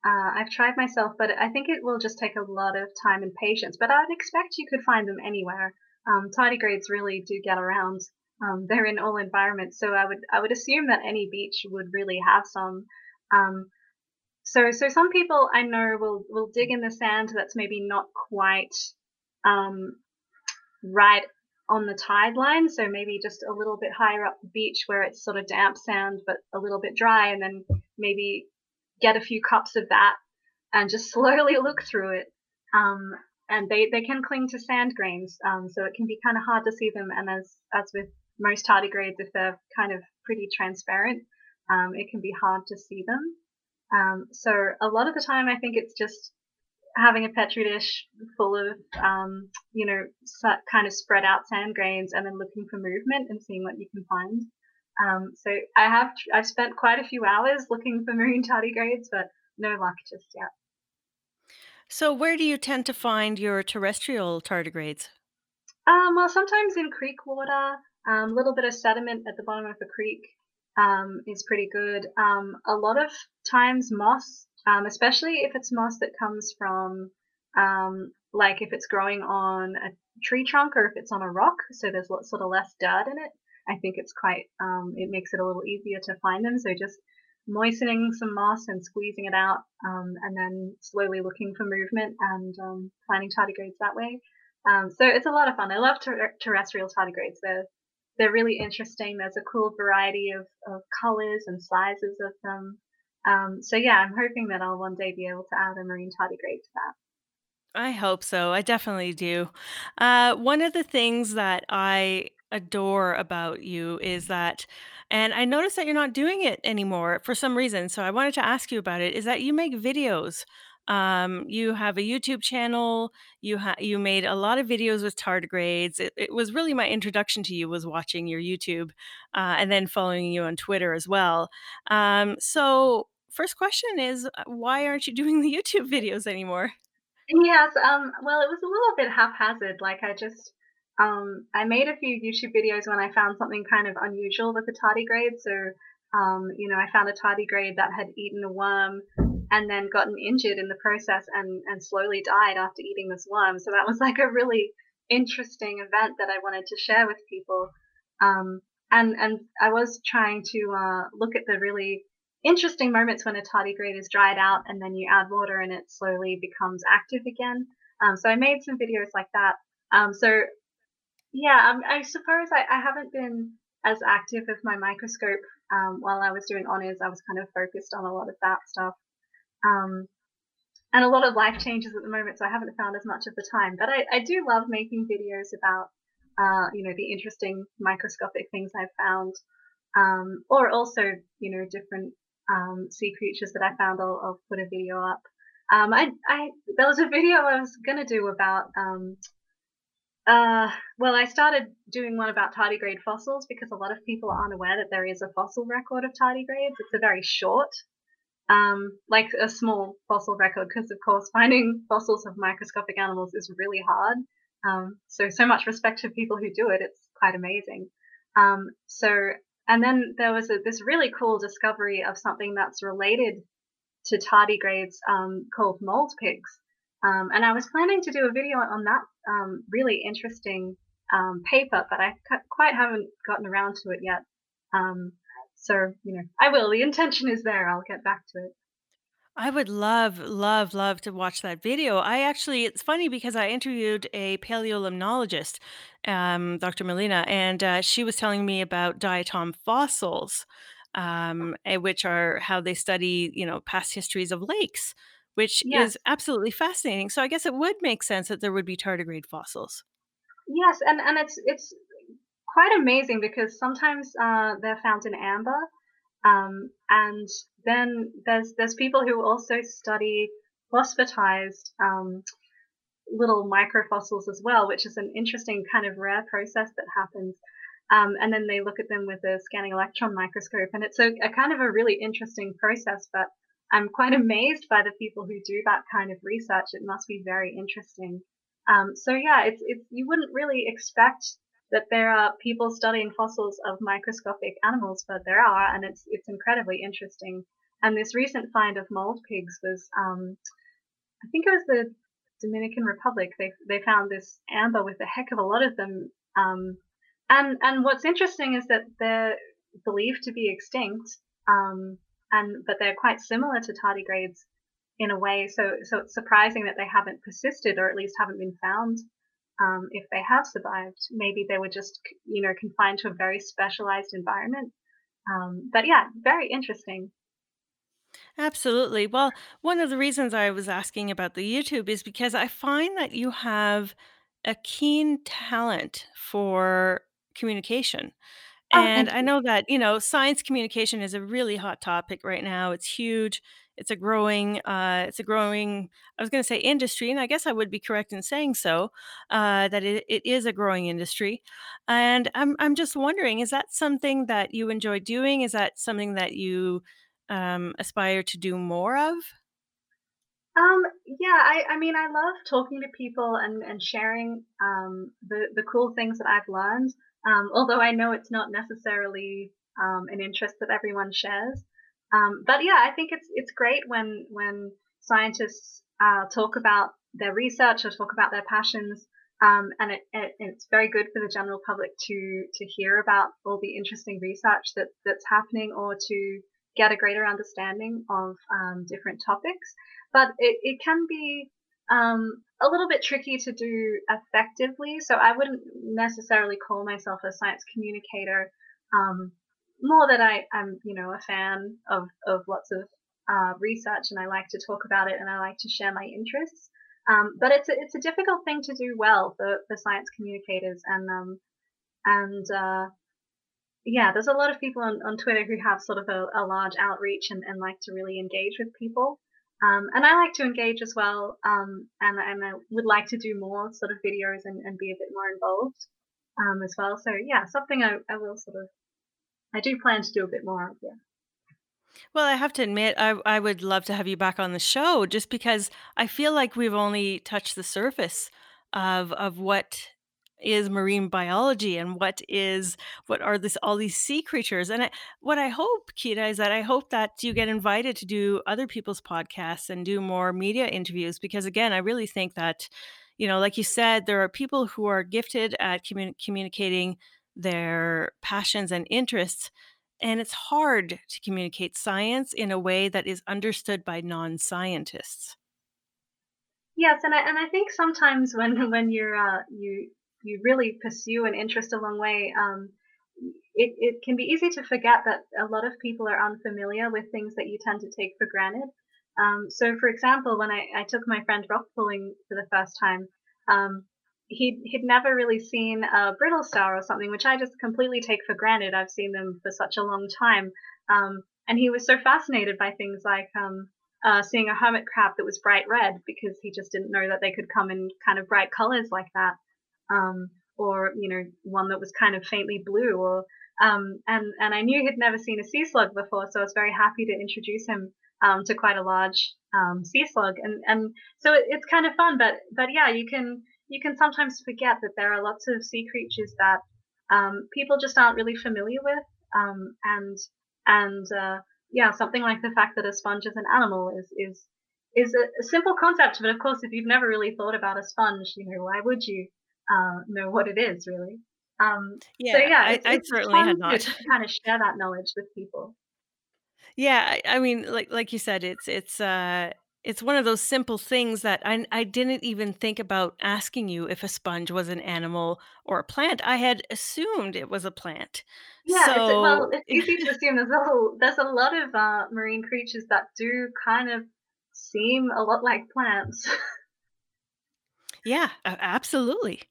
Uh, I've tried myself, but I think it will just take a lot of time and patience. But I'd expect you could find them anywhere. Um, tardigrades really do get around. Um, they're in all environments, so I would I would assume that any beach would really have some. Um, so so some people I know will will dig in the sand that's maybe not quite um, right on the tide line, so maybe just a little bit higher up the beach where it's sort of damp sand but a little bit dry, and then maybe get a few cups of that and just slowly look through it. Um, and they, they can cling to sand grains, um, so it can be kind of hard to see them. And as, as with most tardigrades, if they're kind of pretty transparent, um, it can be hard to see them. Um, so a lot of the time, I think it's just having a Petri dish full of, um, you know, kind of spread out sand grains and then looking for movement and seeing what you can find. Um, so I have, I've spent quite a few hours looking for marine tardigrades, but no luck just yet. So where do you tend to find your terrestrial tardigrades? Um, well, sometimes in creek water, a um, little bit of sediment at the bottom of a creek um, is pretty good. Um, a lot of times moss, um, especially if it's moss that comes from, um, like if it's growing on a tree trunk or if it's on a rock, so there's sort of less dirt in it. I think it's quite, um, it makes it a little easier to find them. So just moistening some moss and squeezing it out, um, and then slowly looking for movement and um, finding tardigrades that way. Um, so it's a lot of fun. I love ter- terrestrial tardigrades. They're, they're really interesting. There's a cool variety of, of colors and sizes of them. Um, so yeah, I'm hoping that I'll one day be able to add a marine tardigrade to that. I hope so. I definitely do. Uh, one of the things that I adore about you is that, and I noticed that you're not doing it anymore for some reason, so I wanted to ask you about it, is that you make videos. Um, you have a YouTube channel. You ha- you made a lot of videos with tardigrades. It, it was really my introduction to you, was watching your YouTube, uh, and then following you on Twitter as well. Um, so first question is, why aren't you doing the YouTube videos anymore? Yes, um, well, it was a little bit haphazard. Like I just Um, I made a few YouTube videos when I found something kind of unusual with the tardigrade. So, um, you know, I found a tardigrade that had eaten a worm and then gotten injured in the process and, and slowly died after eating this worm. So that was like a really interesting event that I wanted to share with people. Um, and, and I was trying to uh, look at the really interesting moments when a tardigrade is dried out and then you add water and it slowly becomes active again. Um, so I made some videos like that. Um, so Yeah, um, I suppose I, I haven't been as active with my microscope. Um, while I was doing honors, I was kind of focused on a lot of that stuff, um, and a lot of life changes at the moment, so I haven't found as much of the time. But I, I do love making videos about, uh, you know, the interesting microscopic things I've found, um, or also, you know, different um, sea creatures that I found. I'll, I'll put a video up. Um, I, I there was a video I was gonna do about. Um, Uh, well, I started doing one about tardigrade fossils because a lot of people aren't aware that there is a fossil record of tardigrades. It's a very short, um, like a small fossil record, because, of course, finding fossils of microscopic animals is really hard. Um, so, so much respect to people who do it. It's quite amazing. Um, so, and then there was a, this really cool discovery of something that's related to tardigrades um, called mold pigs. Um, and I was planning to do a video on that um, really interesting um, paper, but I c- quite haven't gotten around to it yet. Um, so, you know, I will. The intention is there. I'll get back to it. I would love, love, love to watch that video. I actually, it's funny because I interviewed a paleolimnologist, um, Doctor Melina, and uh, she was telling me about diatom fossils, um, which are how they study, you know, past histories of lakes, which yes. is absolutely fascinating. So I guess it would make sense that there would be tardigrade fossils. Yes, and, and it's it's quite amazing because sometimes uh, they're found in amber, um, and then there's there's people who also study phosphatized um, little microfossils as well, which is an interesting kind of rare process that happens. Um, and then they look at them with a scanning electron microscope, and it's a, a kind of a really interesting process, but I'm quite amazed by the people who do that kind of research. It must be very interesting. Um, so yeah, it's, it's you wouldn't really expect that there are people studying fossils of microscopic animals, but there are, and it's it's incredibly interesting. And this recent find of mold pigs was, um, I think it was the Dominican Republic. They they found this amber with a heck of a lot of them. Um, and and what's interesting is that they're believed to be extinct, um, and but they're quite similar to tardigrades in a way. So so it's surprising that they haven't persisted, or at least haven't been found. Um, if they have survived, maybe they were just you know confined to a very specialized environment. Um, but yeah, very interesting. Absolutely. Well, one of the reasons I was asking about the YouTube is because I find that you have a keen talent for communication. Oh, And thank I you. know that, you know, science communication is a really hot topic right now. It's huge. It's a growing, uh, it's a growing, I was going to say industry, and I guess I would be correct in saying so, uh, that it, it is a growing industry. And I'm, I'm just wondering, is that something that you enjoy doing? Is that something that you um, aspire to do more of? Um, yeah, I, I mean, I love talking to people and, and sharing um, the, the cool things that I've learned, um, although I know it's not necessarily um, an interest that everyone shares. Um, but yeah, I think it's it's great when when scientists uh, talk about their research or talk about their passions, um, and it, it it's very good for the general public to to hear about all the interesting research that that's happening, or to get a greater understanding of um, different topics. But it, it can be um, a little bit tricky to do effectively. So I wouldn't necessarily call myself a science communicator. Um, more that I, I'm, you know, a fan of, of lots of uh, research, and I like to talk about it, and I like to share my interests. Um, but it's a, it's a difficult thing to do well for, for science communicators. And um, and uh, yeah, there's a lot of people on, on Twitter who have sort of a, a large outreach and, and like to really engage with people. Um, and I like to engage as well. Um, and, and I would like to do more sort of videos and, and be a bit more involved um, as well. So yeah, something I, I will sort of I do plan to do a bit more of, yeah. Well, I have to admit, I, I would love to have you back on the show, just because I feel like we've only touched the surface of of what is marine biology, and what is what are this all these sea creatures. And I, what I hope, Kita, is that I hope that you get invited to do other people's podcasts and do more media interviews, because again, I really think that, you know, like you said, there are people who are gifted at commun- communicating their passions and interests. And it's hard to communicate science in a way that is understood by non-scientists. Yes, and I and I think sometimes when when you're uh, you you really pursue an interest a long way, um, it it can be easy to forget that a lot of people are unfamiliar with things that you tend to take for granted. Um, so, for example, when I, I took my friend rock pooling for the first time, um, He'd, he'd never really seen a brittle star or something, which I just completely take for granted. I've seen them for such a long time. Um, and he was so fascinated by things like um, uh, seeing a hermit crab that was bright red, because he just didn't know that they could come in kind of bright colors like that. Um, or, you know, one that was kind of faintly blue. Or um, and, and I knew he'd never seen a sea slug before, so I was very happy to introduce him um, to quite a large um, sea slug. And, and so it, it's kind of fun, but, but yeah, you can... you can sometimes forget that there are lots of sea creatures that um, people just aren't really familiar with. Um, and, and uh, yeah, something like the fact that a sponge is an animal is, is, is a simple concept. But of course, if you've never really thought about a sponge, you know, why would you uh, know what it is really? Um, yeah, so yeah, it's, I, I it's certainly fun had not. to kind of share that knowledge with people. Yeah. I, I mean, like, like you said, it's, it's, uh, It's one of those simple things that I, I didn't even think about asking you if a sponge was an animal or a plant. I had assumed it was a plant. Yeah, so it's, well, it's easy to assume. There's a, whole, there's a lot of uh, marine creatures that do kind of seem a lot like plants. Yeah, absolutely.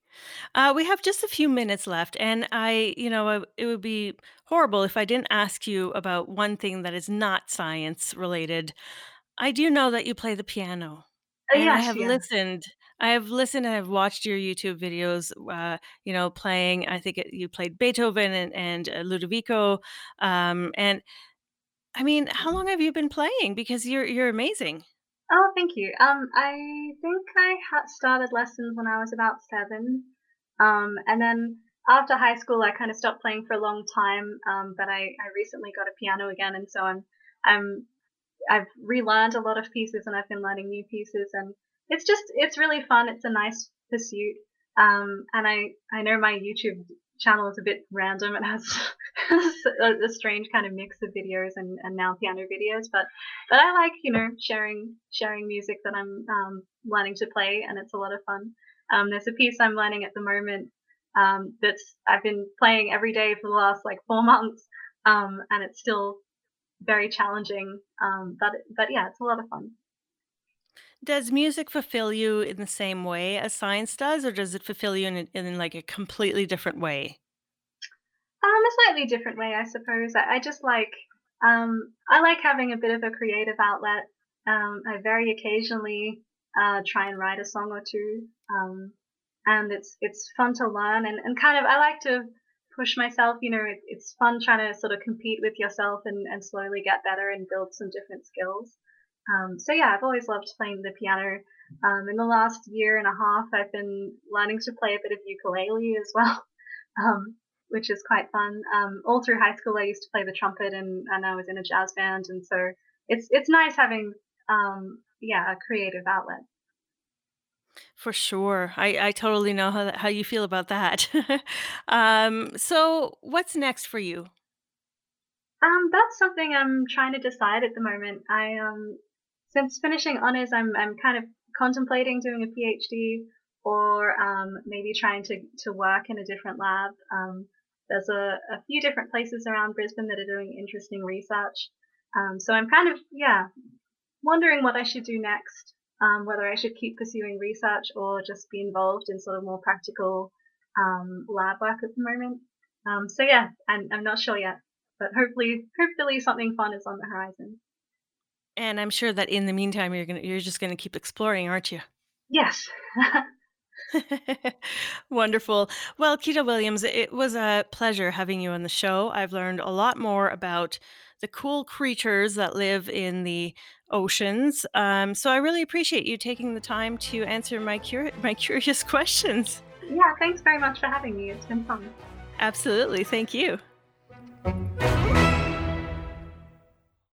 Uh, we have just a few minutes left, and I, you know, I, it would be horrible if I didn't ask you about one thing that is not science related. I do know that you play the piano, oh, and yes, I have yes. listened. I have listened and I've watched your YouTube videos, uh, you know, playing. I think it, you played Beethoven and, and uh, Ludovico. Um, and I mean, how long have you been playing? Because you're you're amazing. Oh, thank you. Um, I think I had started lessons when I was about seven. Um, and then after high school, I kind of stopped playing for a long time. Um, but I, I recently got a piano again. And so I'm I'm I've relearned a lot of pieces, and I've been learning new pieces, and it's just, it's really fun. It's a nice pursuit. Um, and I, I know my YouTube channel is a bit random. It has a, a strange kind of mix of videos and, and now piano videos, but, but I like, you know, sharing, sharing music that I'm, um, learning to play, and it's a lot of fun. Um, there's a piece I'm learning at the moment, um, that's, I've been playing every day for the last like four months. Um, and it's still very challenging. Um, but, but yeah, it's a lot of fun. Does music fulfill you in the same way as science does, or does it fulfill you in, in like a completely different way? Um, a slightly different way, I suppose. I, I just like, um, I like having a bit of a creative outlet. Um, I very occasionally uh, try and write a song or two, um, and it's it's fun to learn and, and kind of I like to push myself. You know, it, it's fun trying to sort of compete with yourself and, and slowly get better and build some different skills. Um, so yeah, I've always loved playing the piano. Um, in the last year and a half, I've been learning to play a bit of ukulele as well, um, which is quite fun. Um, all through high school, I used to play the trumpet, and, and I was in a jazz band, and so it's it's nice having um, yeah a creative outlet. For sure, I, I totally know how that, how you feel about that. um, so what's next for you? Um, that's something I'm trying to decide at the moment. I um. Since finishing honors, I'm I'm kind of contemplating doing a PhD, or um, maybe trying to, to work in a different lab. Um, there's a, a few different places around Brisbane that are doing interesting research. Um, so I'm kind of, yeah, wondering what I should do next, um, whether I should keep pursuing research or just be involved in sort of more practical um, lab work at the moment. Um, so yeah, I'm, I'm not sure yet, but hopefully, hopefully something fun is on the horizon. And I'm sure that in the meantime, you're gonna you're just gonna keep exploring, aren't you? Yes. Wonderful. Well, Kita Williams, it was a pleasure having you on the show. I've learned a lot more about the cool creatures that live in the oceans. Um, so I really appreciate you taking the time to answer my cur- my curious questions. Yeah, thanks very much for having me. It's been fun. Absolutely. Thank you.